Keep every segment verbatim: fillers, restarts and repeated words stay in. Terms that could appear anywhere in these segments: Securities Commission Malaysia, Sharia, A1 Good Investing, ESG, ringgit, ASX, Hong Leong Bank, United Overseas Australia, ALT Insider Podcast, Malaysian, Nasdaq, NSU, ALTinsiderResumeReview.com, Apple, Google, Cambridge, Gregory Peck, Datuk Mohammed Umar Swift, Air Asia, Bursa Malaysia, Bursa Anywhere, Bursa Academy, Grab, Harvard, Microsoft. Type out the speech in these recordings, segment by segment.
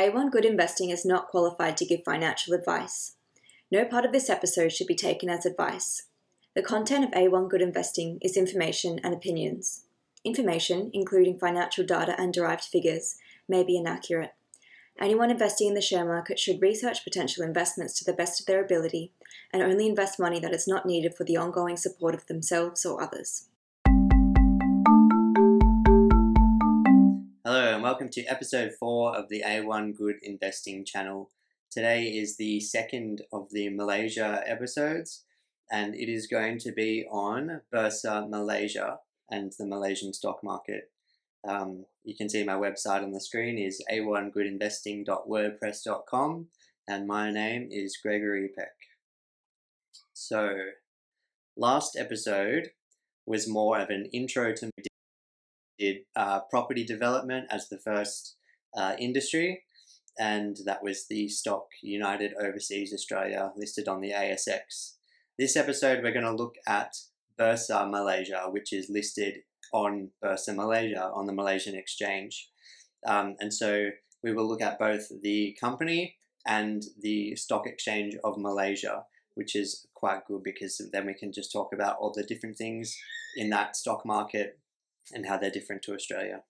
A one Good Investing is not qualified to give financial advice. No part of this episode should be taken as advice. The content of A one Good Investing is information and opinions. Information, including financial data and derived figures, may be inaccurate. Anyone investing in the share market should research potential investments to the best of their ability and only invest money that is not needed for the ongoing support of themselves or others. Hello and welcome to episode four of the A one Good Investing channel. Today is the second of the Malaysia episodes and it is going to be on Bursa Malaysia and the Malaysian stock market. Um, you can see my website on the screen is a one good investing dot wordpress dot com and my name is Gregory Peck. So, last episode was more of an intro to did, uh, property development as the first uh, industry, and that was the stock United Overseas Australia listed on the A S X. This episode we're going to look at Bursa Malaysia, which is listed on Bursa Malaysia on the Malaysian exchange. Um, and so we will look at both the company and the stock exchange of Malaysia, which is quite good because then we can just talk about all the different things in that stock market and how they're different to Australia.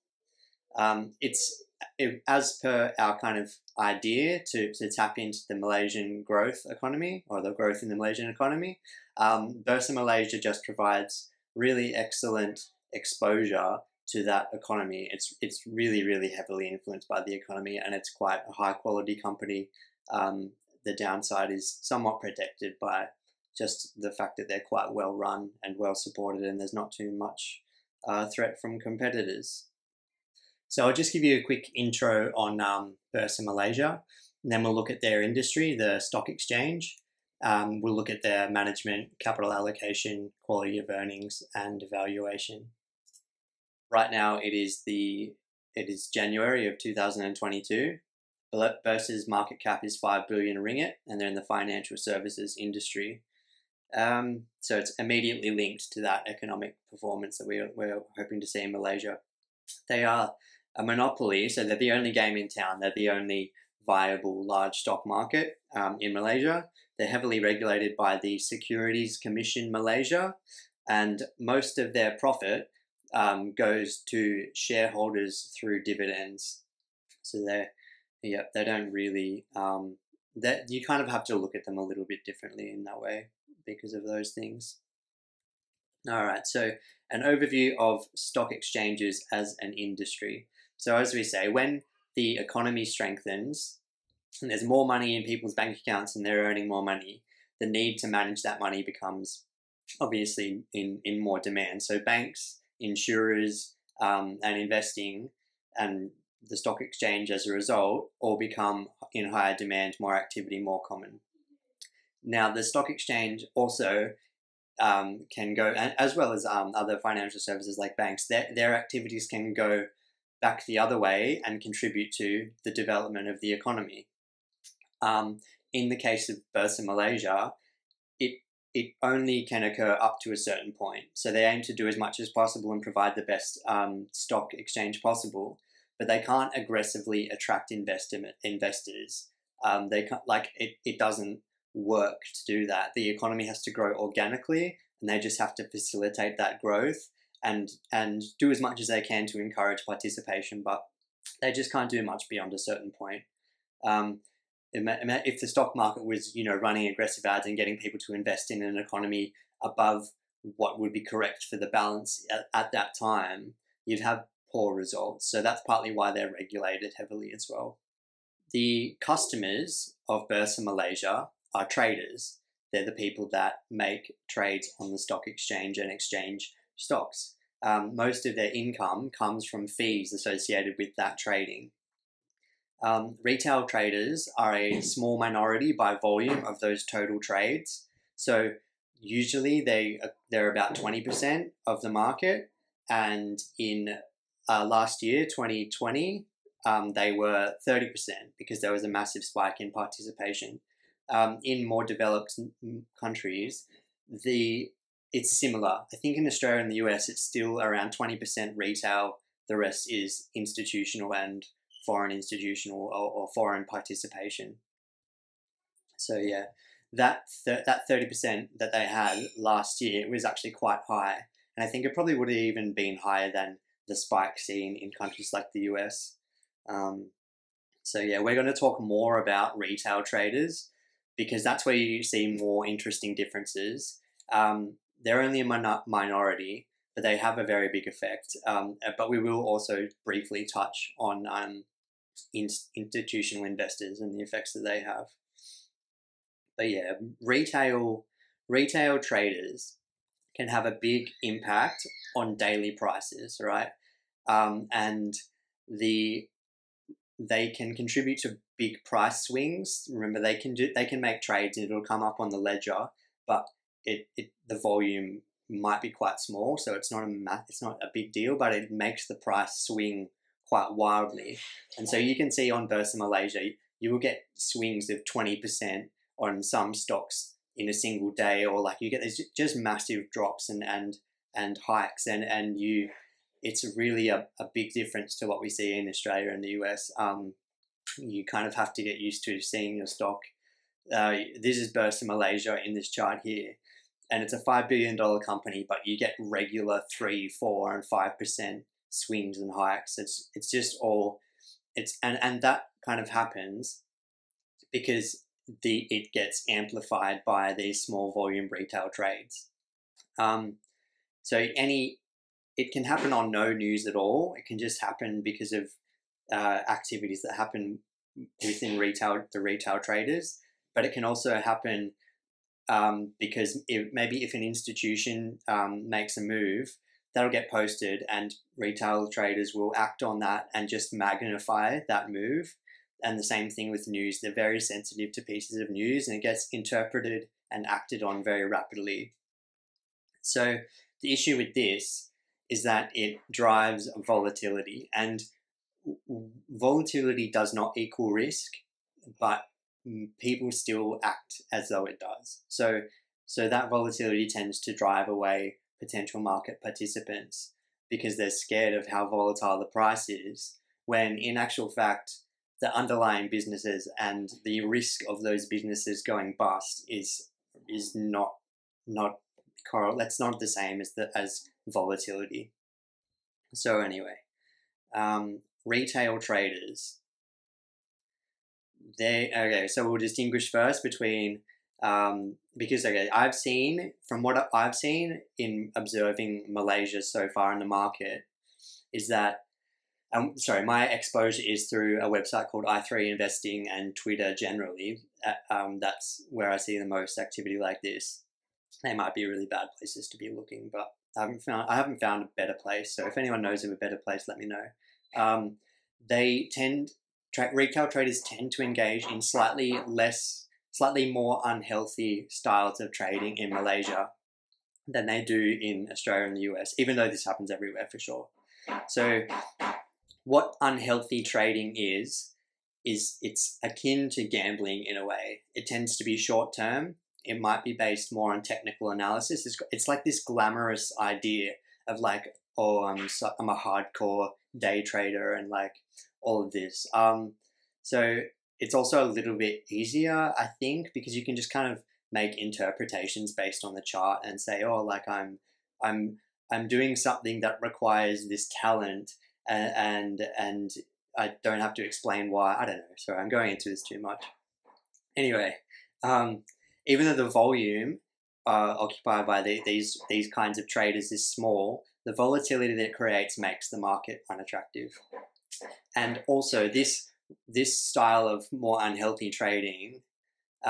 Um, it's it, as per our kind of idea to, to tap into the Malaysian growth economy or the growth in the Malaysian economy. Um, Bursa Malaysia just provides really excellent exposure to that economy. It's it's really, really heavily influenced by the economy and it's quite a high quality company. Um, the downside is somewhat protected by just the fact that they're quite well run and well supported and there's not too much uh, threat from competitors. So I'll just give you a quick intro on um, Bursa Malaysia and then we'll look at their industry, the stock exchange. Um, we'll look at their management, capital allocation, quality of earnings and valuation. Right now it is the it is January of two thousand twenty-two. Bursa's market cap is five billion ringgit and they're in the financial services industry. Um, so it's immediately linked to that economic performance that we are, we're hoping to see in Malaysia. They are a monopoly, so they're the only game in town. They're the only viable large stock market um, in Malaysia. They're heavily regulated by the Securities Commission Malaysia, and most of their profit um, goes to shareholders through dividends. So they, yeah, they don't really. Um, that you kind of have to look at them a little bit differently in that way because of those things. All right, so an overview of stock exchanges as an industry. So as we say, when the economy strengthens, and there's more money in people's bank accounts and they're earning more money, the need to manage that money becomes obviously in, in more demand. So banks, insurers, um, and investing and the stock exchange as a result all become in higher demand, more activity, more common. Now, the stock exchange also um, can go, as well as um, other financial services like banks, their, their activities can go back the other way and contribute to the development of the economy. Um, in the case of Bursa Malaysia, it it only can occur up to a certain point. So they aim to do as much as possible and provide the best um, stock exchange possible, but they can't aggressively attract investment investors. Um, they can't, like it, it doesn't work to do that. The economy has to grow organically, and they just have to facilitate that growth and and do as much as they can to encourage participation. But they just can't do much beyond a certain point. Um, If the stock market was, you know, running aggressive ads and getting people to invest in an economy above what would be correct for the balance at, at that time, you'd have poor results. So that's partly why they're regulated heavily as well. The customers of Bursa Malaysia are traders. They're the people that make trades on the stock exchange and exchange stocks. Um, most of their income comes from fees associated with that trading. Um, retail traders are a small minority by volume of those total trades. So usually they, they're about twenty percent of the market. And in uh, last year, twenty twenty, um, they were thirty percent because there was a massive spike in participation. Um, in more developed countries, the it's similar. I think in Australia and the U S, it's still around twenty percent retail. The rest is institutional and foreign institutional or, or foreign participation. So yeah, that th that thirty percent that they had last year was actually quite high. And I think it probably would have even been higher than the spike seen in countries like the U S. Um, so yeah, we're going to talk more about retail traders because that's where you see more interesting differences. Um, they're only a minor minority, but they have a very big effect. Um, but we will also briefly touch on um, in institutional investors and the effects that they have. But yeah, retail, retail traders can have a big impact on daily prices, right? Um, and the they can contribute to big price swings. Remember, they can do they can make trades and it'll come up on the ledger, but it, it the volume might be quite small, so it's not a it's not a big deal, but it makes the price swing quite wildly. And so you can see on Bursa Malaysia, you will get swings of twenty percent. On some stocks in a single day, or like you get these just massive drops and and and hikes, and and you it's really a, a big difference to what we see in Australia and the U S. Um, you kind of have to get used to seeing your stock. Uh, this is Bursa Malaysia in this chart here, and it's a five billion dollar company, but you get regular three, four, and five percent swings and hikes. It's it's just all it's and and that kind of happens because The, it gets amplified by these small volume retail trades. Um, so any, it can happen on no news at all. It can just happen because of uh, activities that happen within retail, the retail traders, but it can also happen um, because it, maybe if an institution um, makes a move, that'll get posted and retail traders will act on that and just magnify that move. And the same thing with news. They're very sensitive to pieces of news and it gets interpreted and acted on very rapidly. So the issue with this is that it drives volatility, and volatility does not equal risk, but people still act as though it does. So, so that volatility tends to drive away potential market participants because they're scared of how volatile the price is, when in actual fact, the underlying businesses and the risk of those businesses going bust is is not not correl that's not the same as the as volatility. So anyway, um, retail traders. They okay. So we'll distinguish first between um, because okay, I've seen from what I've seen in observing Malaysia so far in the market is that. Um, sorry, my exposure is through a website called i three Investing and Twitter generally. Uh, um, that's where I see the most activity like this. They might be really bad places to be looking, but I haven't found, I haven't found a better place. So if anyone knows of a better place, let me know. Um, they tend, tra retail traders tend to engage in slightly less, slightly more unhealthy styles of trading in Malaysia than they do in Australia and the U S, even though this happens everywhere for sure. So what unhealthy trading is, is it's akin to gambling in a way. It tends to be short-term. It might be based more on technical analysis. It's, it's like this glamorous idea of like, oh, I'm, so, I'm a hardcore day trader and like all of this. Um, so it's also a little bit easier, I think, because you can just kind of make interpretations based on the chart and say, oh, like I'm, I'm, I'm doing something that requires this talent, and and I don't have to explain why. I don't know, sorry, I'm going into this too much. Anyway, um, even though the volume uh, occupied by the, these, these kinds of traders is small, the volatility that it creates makes the market unattractive. And also this, this style of more unhealthy trading,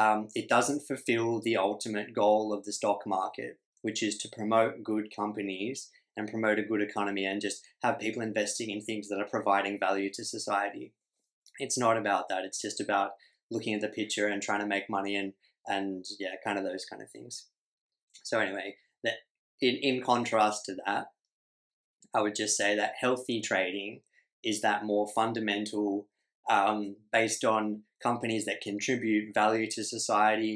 um, it doesn't fulfill the ultimate goal of the stock market, which is to promote good companies and promote a good economy and just have people investing in things that are providing value to society. It's not about that. It's just about looking at the picture and trying to make money and, and yeah, kind of those kind of things. So anyway, that in, in contrast to that, I would just say that healthy trading is that more fundamental, um, based on companies that contribute value to society,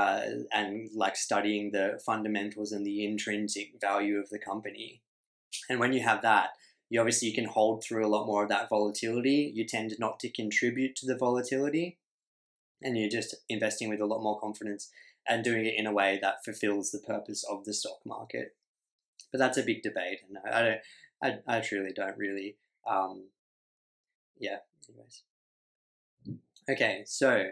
Uh, and like studying the fundamentals and the intrinsic value of the company. And when you have that, you obviously you can hold through a lot more of that volatility. You tend not to contribute to the volatility, and you're just investing with a lot more confidence and doing it in a way that fulfills the purpose of the stock market. But that's a big debate, and I don't, I, I truly don't really, um, yeah. Anyways, okay, so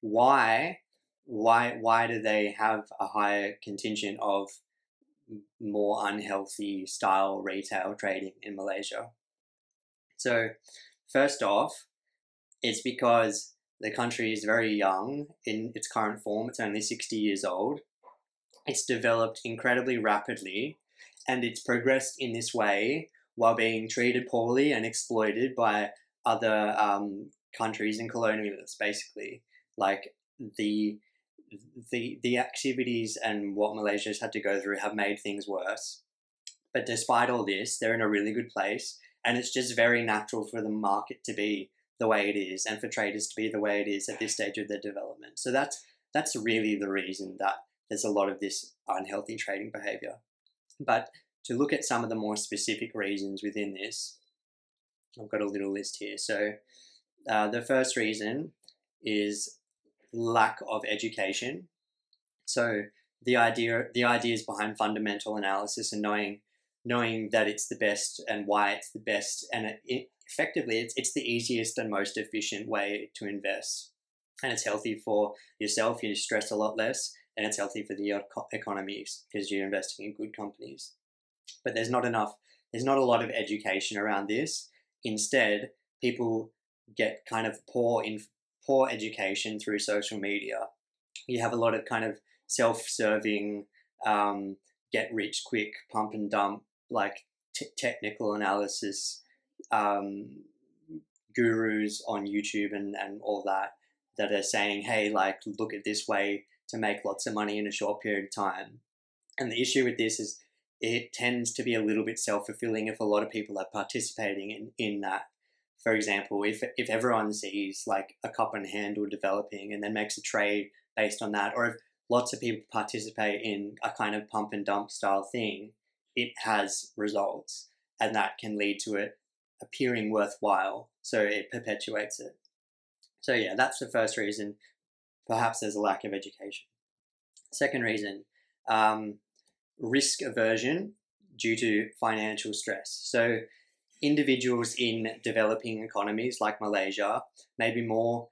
why, why, why do they have a higher contingent of more unhealthy style retail trading in Malaysia? So, first off, it's because the country is very young in its current form. It's only sixty years old. It's developed incredibly rapidly, and it's progressed in this way while being treated poorly and exploited by other um, countries and colonialists, basically. Like the the the activities and what Malaysia's had to go through have made things worse. But despite all this, they're in a really good place, and it's just very natural for the market to be the way it is and for traders to be the way it is at this stage of their development. So that's that's really the reason that there's a lot of this unhealthy trading behavior. But to look at some of the more specific reasons within this, I've got a little list here. So uh, the first reason is lack of education. So the idea, the ideas behind fundamental analysis and knowing, knowing that it's the best and why it's the best, and it, it, effectively it's, it's the easiest and most efficient way to invest. And it's healthy for yourself, you stress a lot less, and it's healthy for the economies because you're investing in good companies. But there's not enough, there's not a lot of education around this. Instead, people get kind of poor in poor education through social media. You have a lot of kind of self-serving, um, get rich quick, pump and dump, like t technical analysis um, gurus on YouTube and, and all that, that are saying, hey, like, look at this way to make lots of money in a short period of time. And the issue with this is it tends to be a little bit self-fulfilling if a lot of people are participating in, in that. For example, if if everyone sees like a cup and handle developing and then makes a trade based on that, or if lots of people participate in a kind of pump and dump style thing, it has results, and that can lead to it appearing worthwhile, so it perpetuates it. So yeah, that's the first reason. Perhaps there's a lack of education. Second reason, um, risk aversion due to financial stress. So individuals in developing economies like Malaysia may be more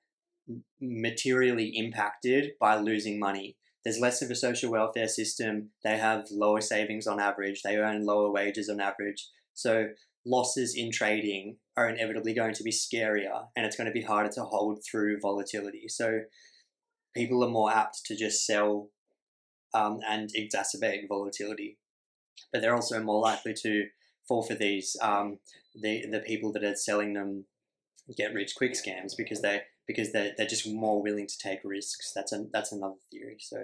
materially impacted by losing money. There's less of a social welfare system. They have lower savings on average. They earn lower wages on average. So losses in trading are inevitably going to be scarier, and it's going to be harder to hold through volatility. So people are more apt to just sell Um, and exacerbate volatility, but they're also more likely to fall for these um, the the people that are selling them get rich quick scams, because they because they they're just more willing to take risks. That's a that's another theory. So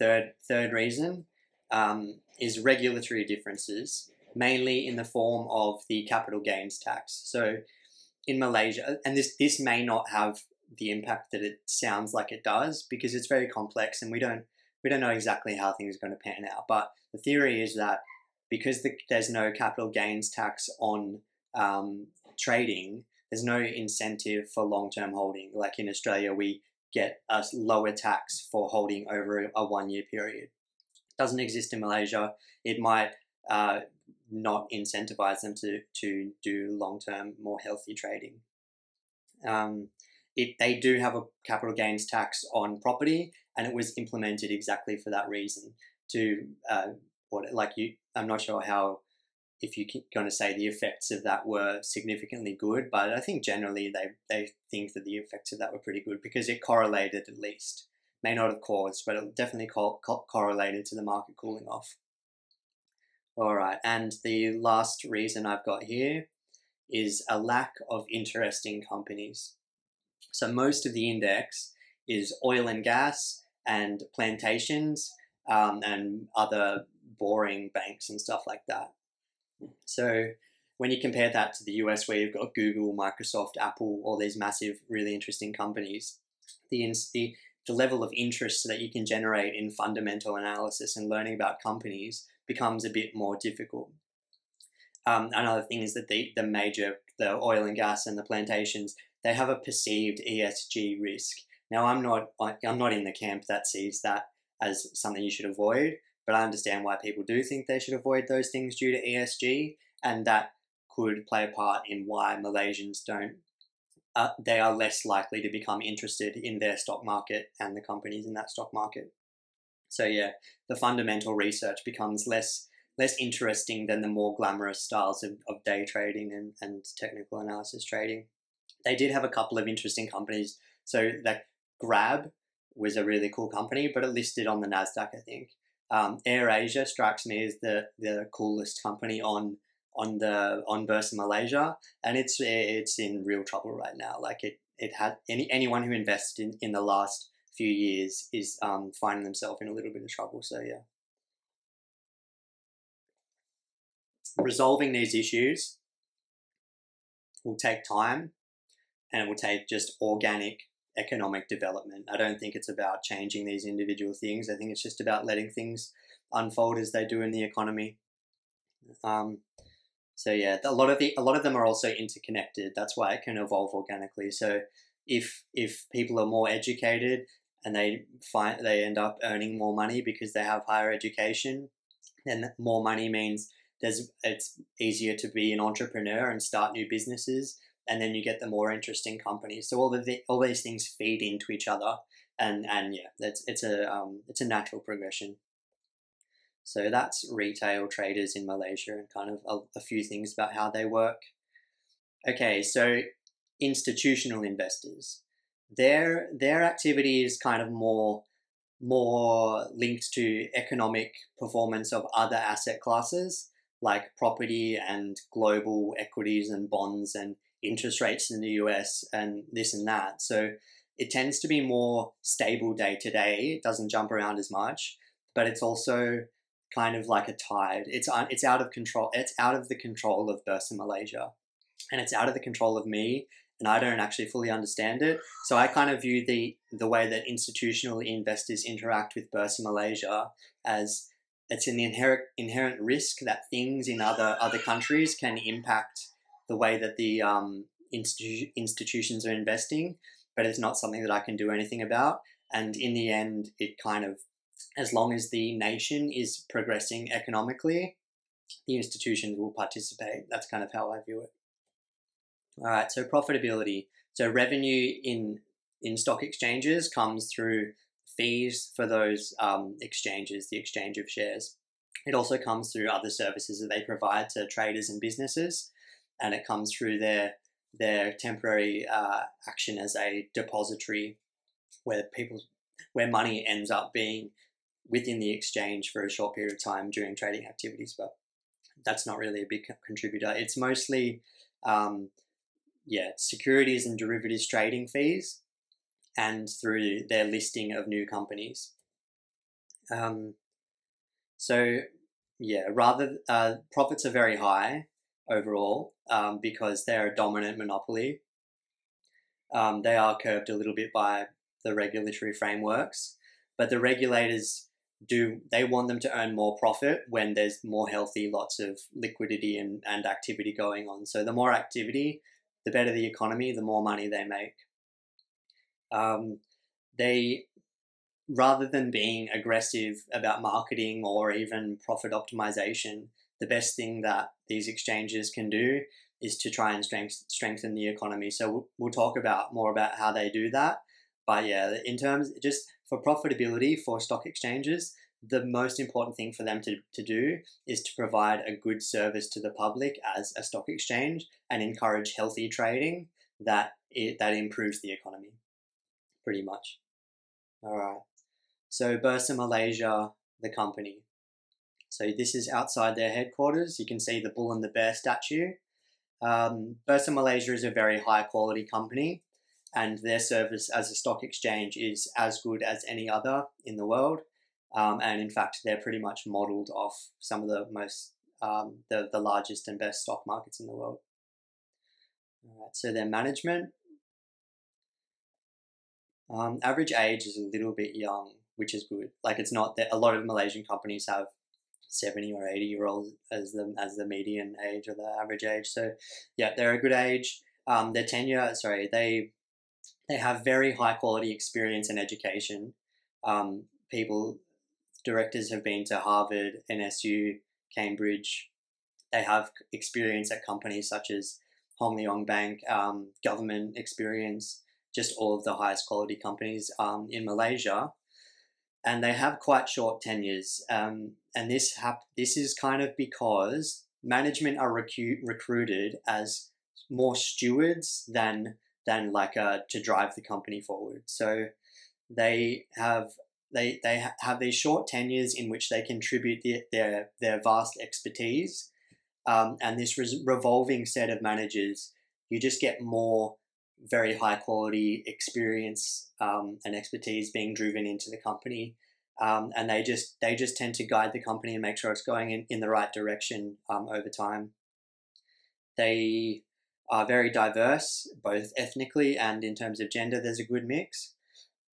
third third reason um, is regulatory differences, mainly in the form of the capital gains tax. So in Malaysia, and this this may not have the impact that it sounds like it does, because it's very complex and we don't we don't know exactly how things are going to pan out. But the theory is that because the, there's no capital gains tax on um, trading, there's no incentive for long-term holding. Like in Australia, we get a lower tax for holding over a one-year period. It doesn't exist in Malaysia. It might uh, not incentivize them to, to do long-term, more healthy trading. Um, It, they do have a capital gains tax on property, and it was implemented exactly for that reason. To uh, what, like you, I'm not sure how, if you're going to say the effects of that were significantly good, but I think generally they they think that the effects of that were pretty good because it correlated, at least, may not have caused, but it definitely co co correlated to the market cooling off. All right, and the last reason I've got here is a lack of interesting companies. So most of the index is oil and gas and plantations um, and other boring banks and stuff like that. So when you compare that to the U S, where you've got Google, Microsoft, Apple, all these massive, really interesting companies, the, the, the level of interest that you can generate in fundamental analysis and learning about companies becomes a bit more difficult. Um, another thing is that the, the major, the oil and gas and the plantations, they have a perceived E S G risk. Now, I'm not, I'm not in the camp that sees that as something you should avoid, but I understand why people do think they should avoid those things due to E S G, and that could play a part in why Malaysians don't, uh, they are less likely to become interested in their stock market and the companies in that stock market. So yeah, the fundamental research becomes less less interesting than the more glamorous styles of, of day trading and, and technical analysis trading. They did have a couple of interesting companies. So like Grab was a really cool company, but it listed on the Nasdaq, I think. Um, Air Asia strikes me as the, the coolest company on on the on Bursa Malaysia, and it's it's in real trouble right now. Like it it had any anyone who invested in, in the last few years is um, finding themselves in a little bit of trouble. So yeah. Resolving these issues will take time, and it will take just organic economic development. I don't think it's about changing these individual things. I think it's just about letting things unfold as they do in the economy. Um, so yeah, a lot of the a lot of them are also interconnected. That's why it can evolve organically. So if if people are more educated and they find they end up earning more money because they have higher education, then more money means There's, it's easier to be an entrepreneur and start new businesses, and then you get the more interesting companies. So all the all these things feed into each other, and and yeah, that's it's a um it's a natural progression. So that's retail traders in Malaysia and kind of a, a few things about how they work. Okay, so institutional investors, their their activity is kind of more more linked to economic performance of other asset classes, like property and global equities and bonds and interest rates in the U S and this and that. So it tends to be more stable day to day. It doesn't jump around as much, but it's also kind of like a tide. It's it's out of control. It's out of the control of Bursa Malaysia, and it's out of the control of me, and I don't actually fully understand it. So I kind of view the the way that institutional investors interact with Bursa Malaysia as it's an inherent inherent risk that things in other other countries can impact the way that the um, institu institutions are investing, but it's not something that I can do anything about. And in the end, it kind of, as long as the nation is progressing economically, the institutions will participate. That's kind of how I view it. All right, so profitability. So revenue in in stock exchanges comes through fees for those um, exchanges, the exchange of shares. It also comes through other services that they provide to traders and businesses, and it comes through their their temporary uh, action as a depository, where people where money ends up being within the exchange for a short period of time during trading activities. But that's not really a big contributor. It's mostly um, yeah securities and derivatives trading fees, and through their listing of new companies. Um, so yeah, rather uh, profits are very high overall um, because they're a dominant monopoly. Um, they are curbed a little bit by the regulatory frameworks, but the regulators do, they want them to earn more profit when there's more healthy, lots of liquidity and, and activity going on. So the more activity, the better the economy, the more money they make. Um, they, rather than being aggressive about marketing or even profit optimization, the best thing that these exchanges can do is to try and strength, strengthen the economy. So we'll, we'll talk about more about how they do that. But yeah, in terms, just for profitability for stock exchanges, the most important thing for them to, to do is to provide a good service to the public as a stock exchange and encourage healthy trading that it, that improves the economy. Pretty much. All right. So Bursa Malaysia, the company. So this is outside their headquarters. You can see the bull and the bear statue. Um, Bursa Malaysia is a very high quality company, and their service as a stock exchange is as good as any other in the world. Um, and in fact, they're pretty much modeled off some of the most, um, the, the largest and best stock markets in the world. All right. So their management. Um, average age is a little bit young, which is good. Like it's not that a lot of Malaysian companies have seventy or eighty year olds as the as the median age or the average age. So yeah, they're a good age. Um, their tenure, sorry, they they have very high quality experience and education. Um, people, directors have been to Harvard, N S U, Cambridge. They have experience at companies such as Hong Leong Bank, um, government experience, just all of the highest quality companies um, in Malaysia. And they have quite short tenures. Um, and this hap this is kind of because management are recu recruited as more stewards than than like a, to drive the company forward. So they have they they ha have these short tenures in which they contribute the, their their vast expertise. Um, and this res revolving set of managers, you just get more very high quality experience um, and expertise being driven into the company, um, and they just they just tend to guide the company and make sure it's going in, in the right direction um, over time. They are very diverse, both ethnically and in terms of gender. There's a good mix.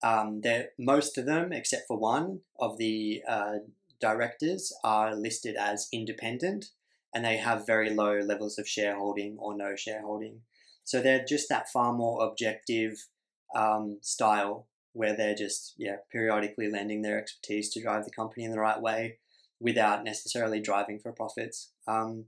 Um, most of them, except for one of the uh, directors, are listed as independent, and they have very low levels of shareholding or no shareholding. So they're just that far more objective um, style where they're just yeah periodically lending their expertise to drive the company in the right way without necessarily driving for profits. Um,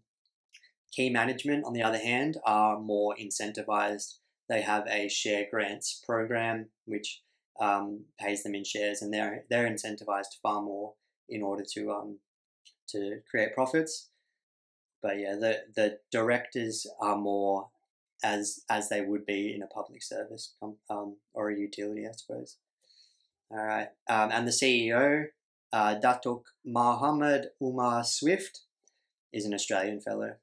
key management, on the other hand, are more incentivized. They have a share grants program which um, pays them in shares, and they're they're incentivized far more in order to um, to create profits. But yeah, the the directors are more as as they would be in a public service um, or a utility, I suppose. All right. Um, and the C E O, uh, Datuk Mohammed Umar Swift, is an Australian fellow,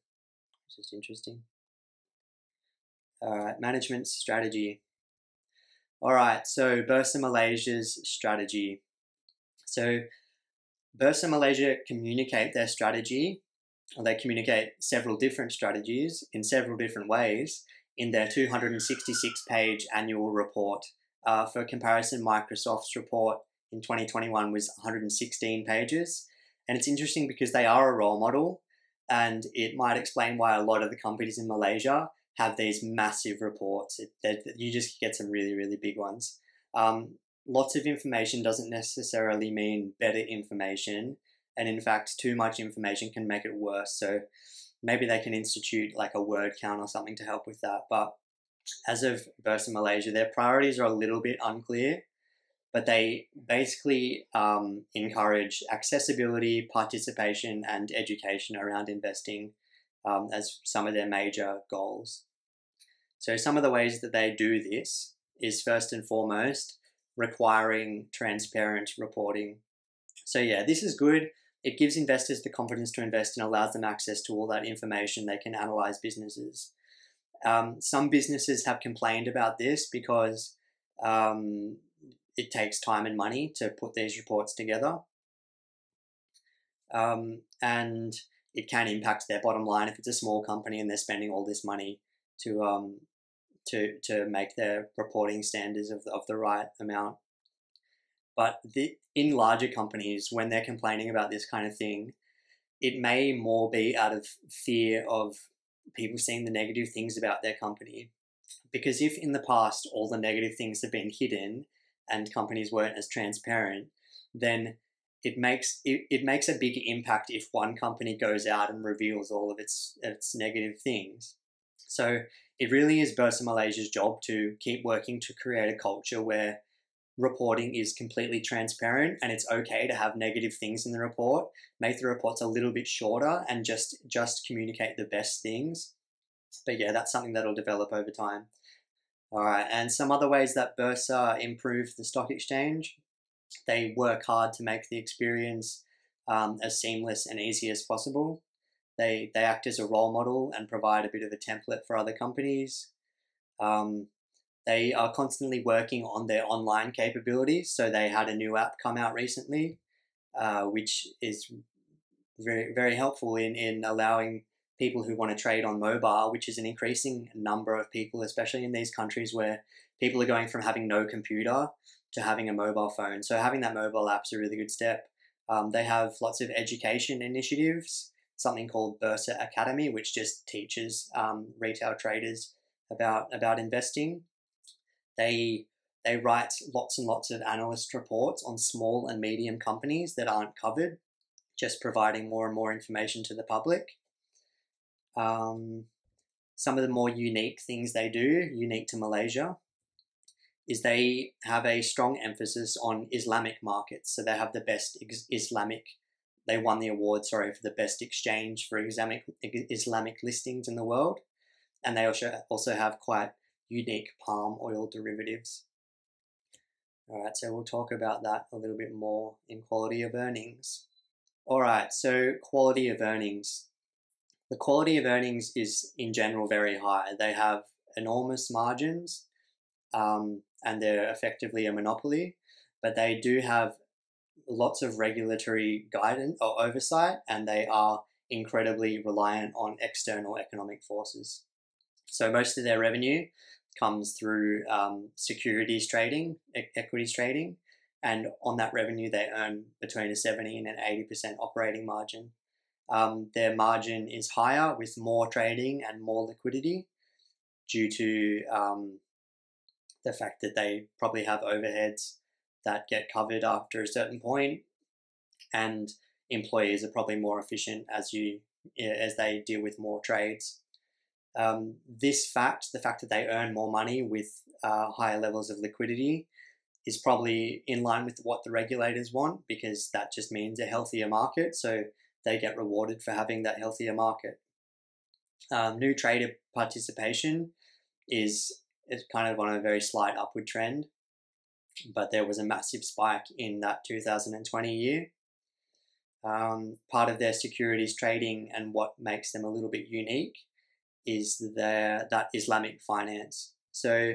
which is interesting. All right. Management strategy. All right. So Bursa Malaysia's strategy. So Bursa Malaysia communicate their strategy. They communicate several different strategies in several different ways in their two hundred sixty-six page annual report. Uh, for comparison, Microsoft's report in twenty twenty-one was one hundred sixteen pages. And it's interesting because they are a role model, and it might explain why a lot of the companies in Malaysia have these massive reports. It, they, you just get some really, really big ones. Um, lots of information doesn't necessarily mean better information. And in fact, too much information can make it worse. So maybe they can institute like a word count or something to help with that. But as of Bursa Malaysia, their priorities are a little bit unclear, but they basically um, encourage accessibility, participation, and education around investing um, as some of their major goals. So some of the ways that they do this is first and foremost requiring transparent reporting. So yeah, this is good. It gives investors the confidence to invest and allows them access to all that information. They can analyze businesses. Um, some businesses have complained about this because um, it takes time and money to put these reports together. Um, and it can impact their bottom line if it's a small company and they're spending all this money to um, to, to make their reporting standards of the, of the right amount. But the, in larger companies, when they're complaining about this kind of thing, it may more be out of fear of people seeing the negative things about their company. Because if in the past all the negative things have been hidden and companies weren't as transparent, then it makes it, it makes a big impact if one company goes out and reveals all of its, its negative things. So it really is Bursa Malaysia's job to keep working to create a culture where reporting is completely transparent, and it's okay to have negative things in the report. Make the reports a little bit shorter and just just communicate the best things. But yeah, that's something that'll develop over time. All right, and some other ways that Bursa improve the stock exchange. They work hard to make the experience um, as seamless and easy as possible. They, they act as a role model and provide a bit of a template for other companies. Um, They are constantly working on their online capabilities. So they had a new app come out recently, uh, which is very, very helpful in, in allowing people who want to trade on mobile, which is an increasing number of people, especially in these countries where people are going from having no computer to having a mobile phone. So having that mobile app is a really good step. Um, they have lots of education initiatives, something called Bursa Academy, which just teaches um, retail traders about about investing. They they write lots and lots of analyst reports on small and medium companies that aren't covered, just providing more and more information to the public. Um, some of the more unique things they do, unique to Malaysia, is they have a strong emphasis on Islamic markets. So they have the best Islamic, they won the award, sorry, for the best exchange for Islamic, Islamic listings in the world. And they also, also have quite unique palm oil derivatives. All right, so we'll talk about that a little bit more in quality of earnings. All right, so quality of earnings. The quality of earnings is in general very high. They have enormous margins, um, and they're effectively a monopoly, but they do have lots of regulatory guidance or oversight, and they are incredibly reliant on external economic forces. So most of their revenue comes through um, securities trading, e- equities trading, and on that revenue they earn between a seventy and an eighty percent operating margin. Um, their margin is higher with more trading and more liquidity due to um, the fact that they probably have overheads that get covered after a certain point, and employees are probably more efficient as you as they deal with more trades. Um, this fact, the fact that they earn more money with uh, higher levels of liquidity, is probably in line with what the regulators want, because that just means a healthier market. So they get rewarded for having that healthier market. Um, new trader participation is, is kind of on a very slight upward trend, but there was a massive spike in that two thousand twenty year. Um, part of their securities trading and what makes them a little bit unique is their that Islamic finance. So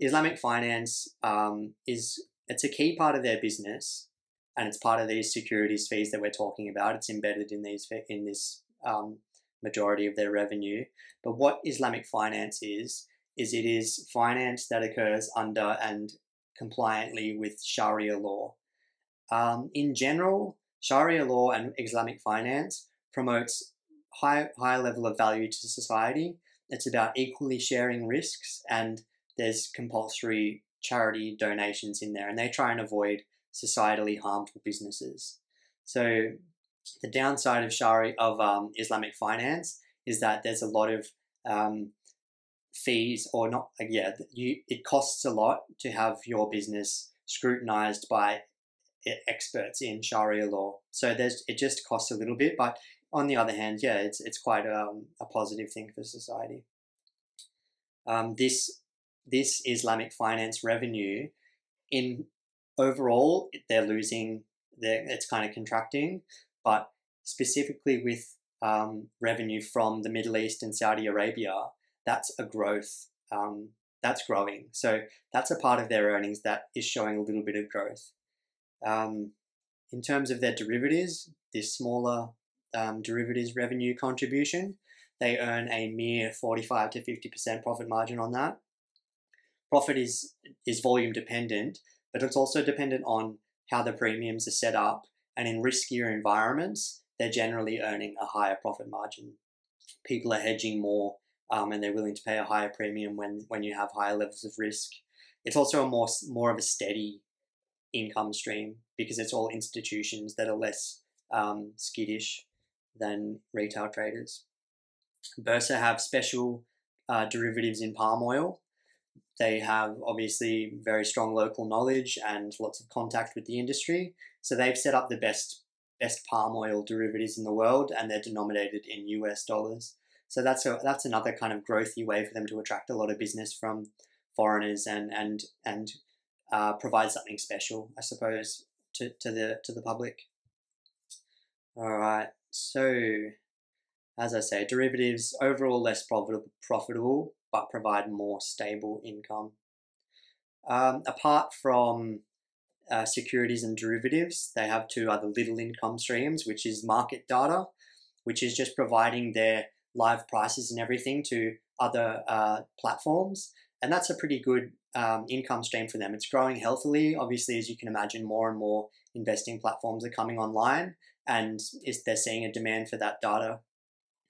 Islamic finance um, is it's a key part of their business. And it's part of these securities fees that we're talking about. It's embedded in these in this um, majority of their revenue. But what Islamic finance is, is it is finance that occurs under and compliantly with Sharia law. Um, in general, Sharia law and Islamic finance promotes high high level of value to society. It's about equally sharing risks, and there's compulsory charity donations in there, and they try and avoid societally harmful businesses. So the downside of Sharia of um, Islamic finance is that there's a lot of um, fees, or not. Yeah, you it costs a lot to have your business scrutinized by experts in Sharia law. So there's it just costs a little bit, but on the other hand, yeah, it's it's quite um, a positive thing for society. Um, this this Islamic finance revenue in overall, they're losing, they're, it's kind of contracting, but specifically with um, revenue from the Middle East and Saudi Arabia, that's a growth, um, that's growing. So that's a part of their earnings that is showing a little bit of growth. Um, in terms of their derivatives, this smaller um, derivatives revenue contribution, they earn a mere forty-five to fifty percent profit margin on that. Profit is, is volume dependent, but it's also dependent on how the premiums are set up, and in riskier environments, they're generally earning a higher profit margin. People are hedging more um, and they're willing to pay a higher premium when, when you have higher levels of risk. It's also a more, more of a steady income stream because it's all institutions that are less um, skittish than retail traders. Bursa have special uh, derivatives in palm oil. They have obviously very strong local knowledge and lots of contact with the industry. So they've set up the best best palm oil derivatives in the world, and they're denominated in U S dollars. So that's a, that's another kind of growthy way for them to attract a lot of business from foreigners and and and uh, provide something special, I suppose, to, to the to the public. All right. So as I say, derivatives overall less profitable profitable. But provide more stable income. Um, apart from uh, securities and derivatives, they have two other little income streams, which is market data, which is just providing their live prices and everything to other uh, platforms. And that's a pretty good um, income stream for them. It's growing healthily. Obviously, as you can imagine, more and more investing platforms are coming online, and is they're seeing a demand for that data.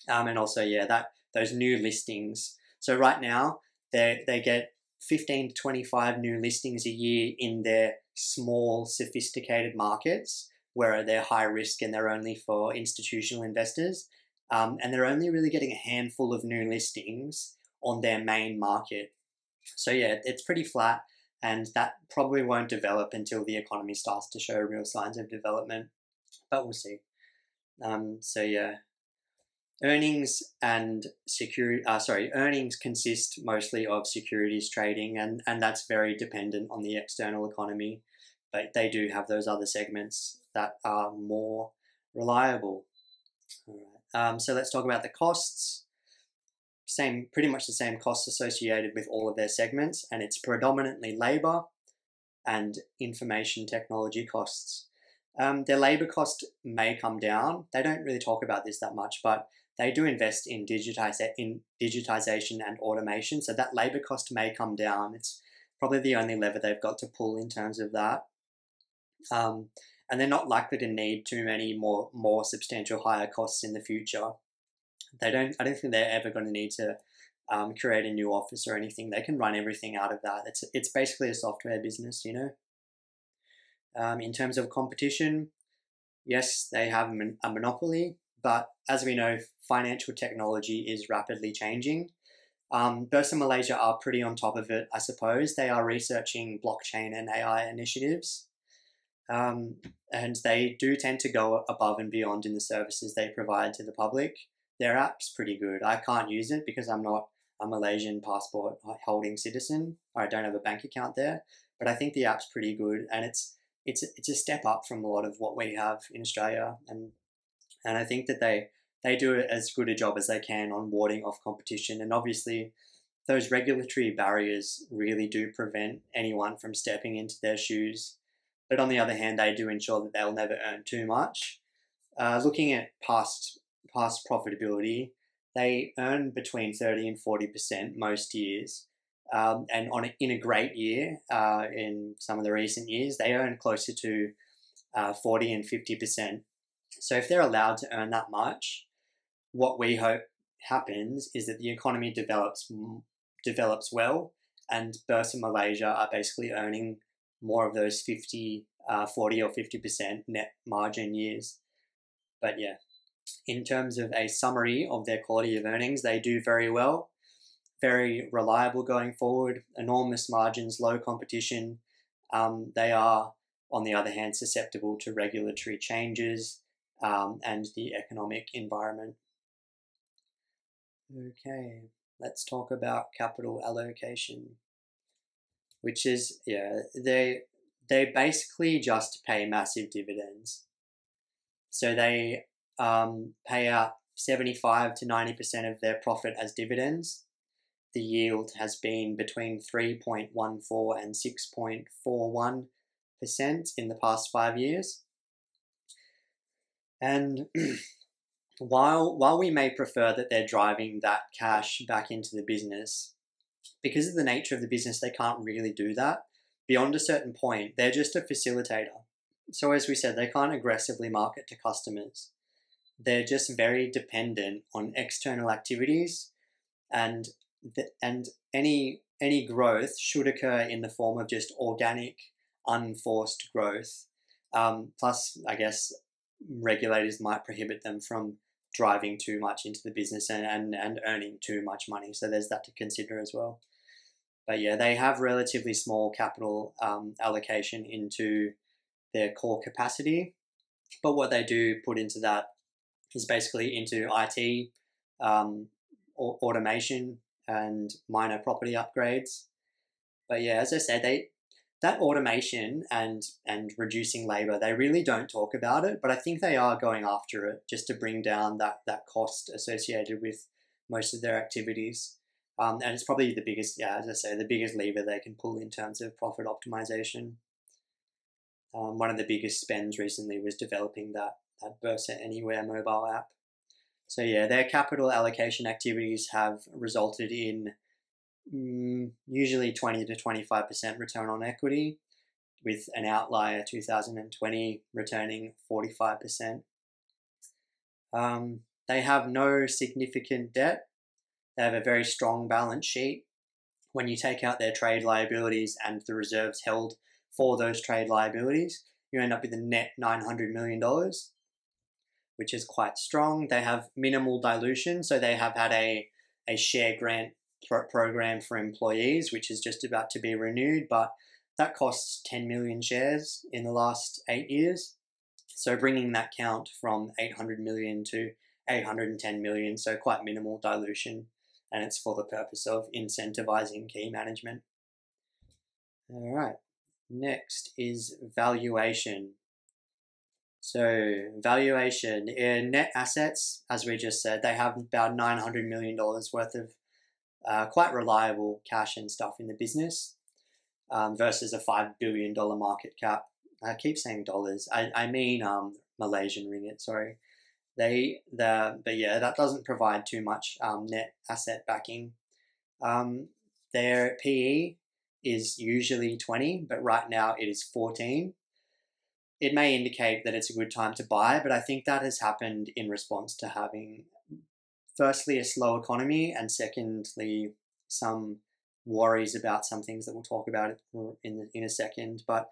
Um, and also, yeah, that those new listings. So right now, they they get fifteen to twenty-five new listings a year in their small, sophisticated markets, where they're high risk and they're only for institutional investors. Um, and they're only really getting a handful of new listings on their main market. So yeah, it's pretty flat, and that probably won't develop until the economy starts to show real signs of development, but we'll see. Um, so yeah, earnings and security, uh, sorry, earnings consist mostly of securities trading, and, and that's very dependent on the external economy, but they do have those other segments that are more reliable. All right. Um, so let's talk about the costs. Same, pretty much the same costs associated with all of their segments, and it's predominantly labor and information technology costs. Um, their labor cost may come down. They don't really talk about this that much, but they do invest in, digitize, in digitization and automation, so that labor cost may come down. It's probably the only lever they've got to pull in terms of that. Um, and they're not likely to need too many more, more substantial higher costs in the future. They don't. I don't think they're ever going to need to um, create a new office or anything. They can run everything out of that. It's it's basically a software business, you know. Um, in terms of competition, yes, they have a monopoly, but as we know, financial technology is rapidly changing. Um, Bursa Malaysia are pretty on top of it, I suppose. They are researching blockchain and A I initiatives, um, and they do tend to go above and beyond in the services they provide to the public. Their app's pretty good. I can't use it because I'm not a Malaysian passport holding citizen, or I don't have a bank account there. But I think the app's pretty good, and it's it's it's a step up from a lot of what we have in Australia, and and I think that they they do as good a job as they can on warding off competition. And obviously, those regulatory barriers really do prevent anyone from stepping into their shoes. But on the other hand, they do ensure that they'll never earn too much. Uh, looking at past past profitability, they earn between thirty and forty percent most years. Um, and on a, in a great year, uh, in some of the recent years, they earn closer to uh, forty and fifty percent. So if they're allowed to earn that much, what we hope happens is that the economy develops, develops well, and Bursa Malaysia are basically earning more of those fifty, forty or fifty percent net margin years. But yeah. In terms of a summary of their quality of earnings, they do very well, very reliable going forward, enormous margins, low competition. Um, they are, on the other hand, susceptible to regulatory changes um, and the economic environment. Okay, let's talk about capital allocation, which is, yeah, they, they basically just pay massive dividends. So they Um, pay out seventy-five to ninety percent of their profit as dividends. The yield has been between three point one four and six point four one percent in the past five years. And while, while we may prefer that they're driving that cash back into the business, because of the nature of the business, they can't really do that. Beyond a certain point, they're just a facilitator. So as we said, they can't aggressively market to customers. They're just very dependent on external activities, and the, and any any growth should occur in the form of just organic, unforced growth. Um, plus, I guess regulators might prohibit them from driving too much into the business and, and, and earning too much money. So there's that to consider as well. But yeah, they have relatively small capital um, allocation into their core capacity. But what they do put into that is basically into I T, um, automation, and minor property upgrades. But yeah, as I said, they that automation and and reducing labor, they really don't talk about it, but I think they are going after it just to bring down that that cost associated with most of their activities. Um, and it's probably the biggest, yeah, as I say, the biggest lever they can pull in terms of profit optimization. Um, one of the biggest spends recently was developing that that Bursa Anywhere mobile app. So yeah, their capital allocation activities have resulted in mm, usually twenty to twenty-five percent return on equity, with an outlier two thousand twenty returning forty-five percent. Um, they have no significant debt. They have a very strong balance sheet. When you take out their trade liabilities and the reserves held for those trade liabilities, you end up with a net nine hundred million dollars, which is quite strong. They have minimal dilution. So they have had a, a share grant pro program for employees, which is just about to be renewed, but that costs ten million shares in the last eight years. So bringing that count from eight hundred million to eight hundred ten million, so quite minimal dilution, and it's for the purpose of incentivizing key management. All right, next is valuation. So valuation in net assets, as we just said, they have about nine hundred million dollars worth of uh, quite reliable cash and stuff in the business, um, versus a five billion dollar market cap. I keep saying dollars, I, I mean um, Malaysian ringgit, sorry. They, the, but yeah, that doesn't provide too much um, net asset backing. Um, their P E is usually twenty, but right now it is fourteen. It may indicate that it's a good time to buy, but I think that has happened in response to having, firstly, a slow economy, and secondly, some worries about some things that we'll talk about in, in a second. But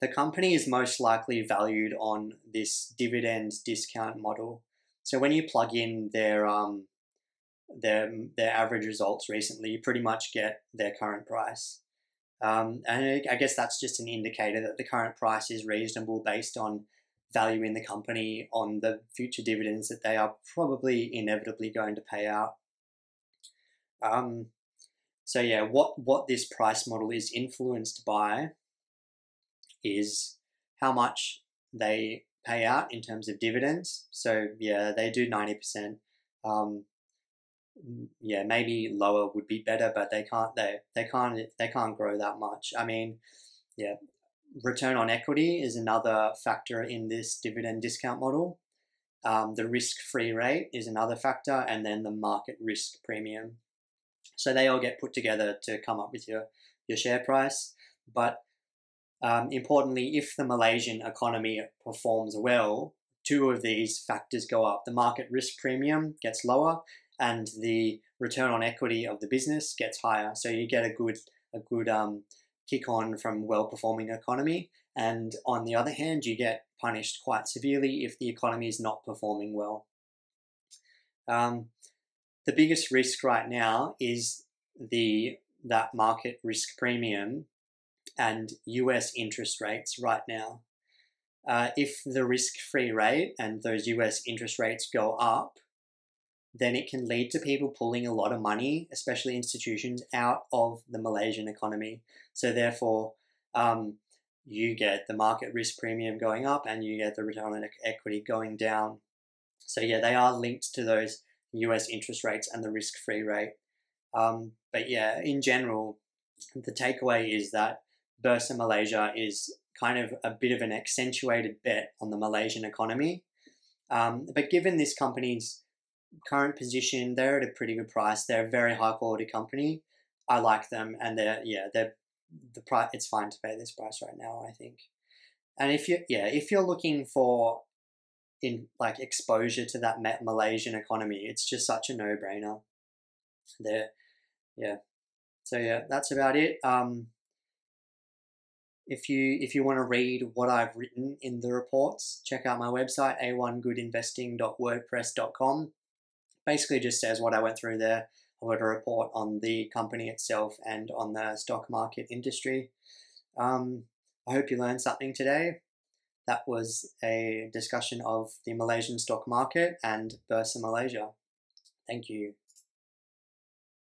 the company is most likely valued on this dividend discount model. So when you plug in their um, their their average results recently, you pretty much get their current price. Um, and I guess that's just an indicator that the current price is reasonable based on value in the company, on the future dividends that they are probably inevitably going to pay out. Um, so yeah, what, what this price model is influenced by is how much they pay out in terms of dividends. So yeah, they do ninety percent. Um, yeah, maybe lower would be better, but they can't, they, they can't, they can't grow that much. I mean, yeah, return on equity is another factor in this dividend discount model. Um, the risk-free rate is another factor, and then the market risk premium. So they all get put together to come up with your, your share price. But Um, importantly, if the Malaysian economy performs well, two of these factors go up. The market risk premium gets lower and the return on equity of the business gets higher. So you get a good, a good um, kick on from well-performing economy. And on the other hand, you get punished quite severely if the economy is not performing well. Um, the biggest risk right now is the that market risk premium and U S interest rates right now. Uh, if the risk-free rate and those U S interest rates go up, then it can lead to people pulling a lot of money, especially institutions, out of the Malaysian economy. So therefore, um, you get the market risk premium going up and you get the return on equity going down. So yeah, they are linked to those U S interest rates and the risk-free rate. Um, but yeah, in general, the takeaway is that Bursa Malaysia is kind of a bit of an accentuated bet on the Malaysian economy. Um, but given this company's current position, they're at a pretty good price. They're a very high quality company. I like them, and they're, yeah, they're, the price, it's fine to pay this price right now, I think. And if you, yeah, if you're looking for in like exposure to that Malaysian economy, it's just such a no brainer. They're, yeah. So yeah, that's about it. Um, If you if you want to read what I've written in the reports, check out my website, a one good investing dot wordpress dot com. Basically just says what I went through there. I wrote a report on the company itself and on the stock market industry. Um, I hope you learned something today. That was a discussion of the Malaysian stock market and Bursa Malaysia. Thank you.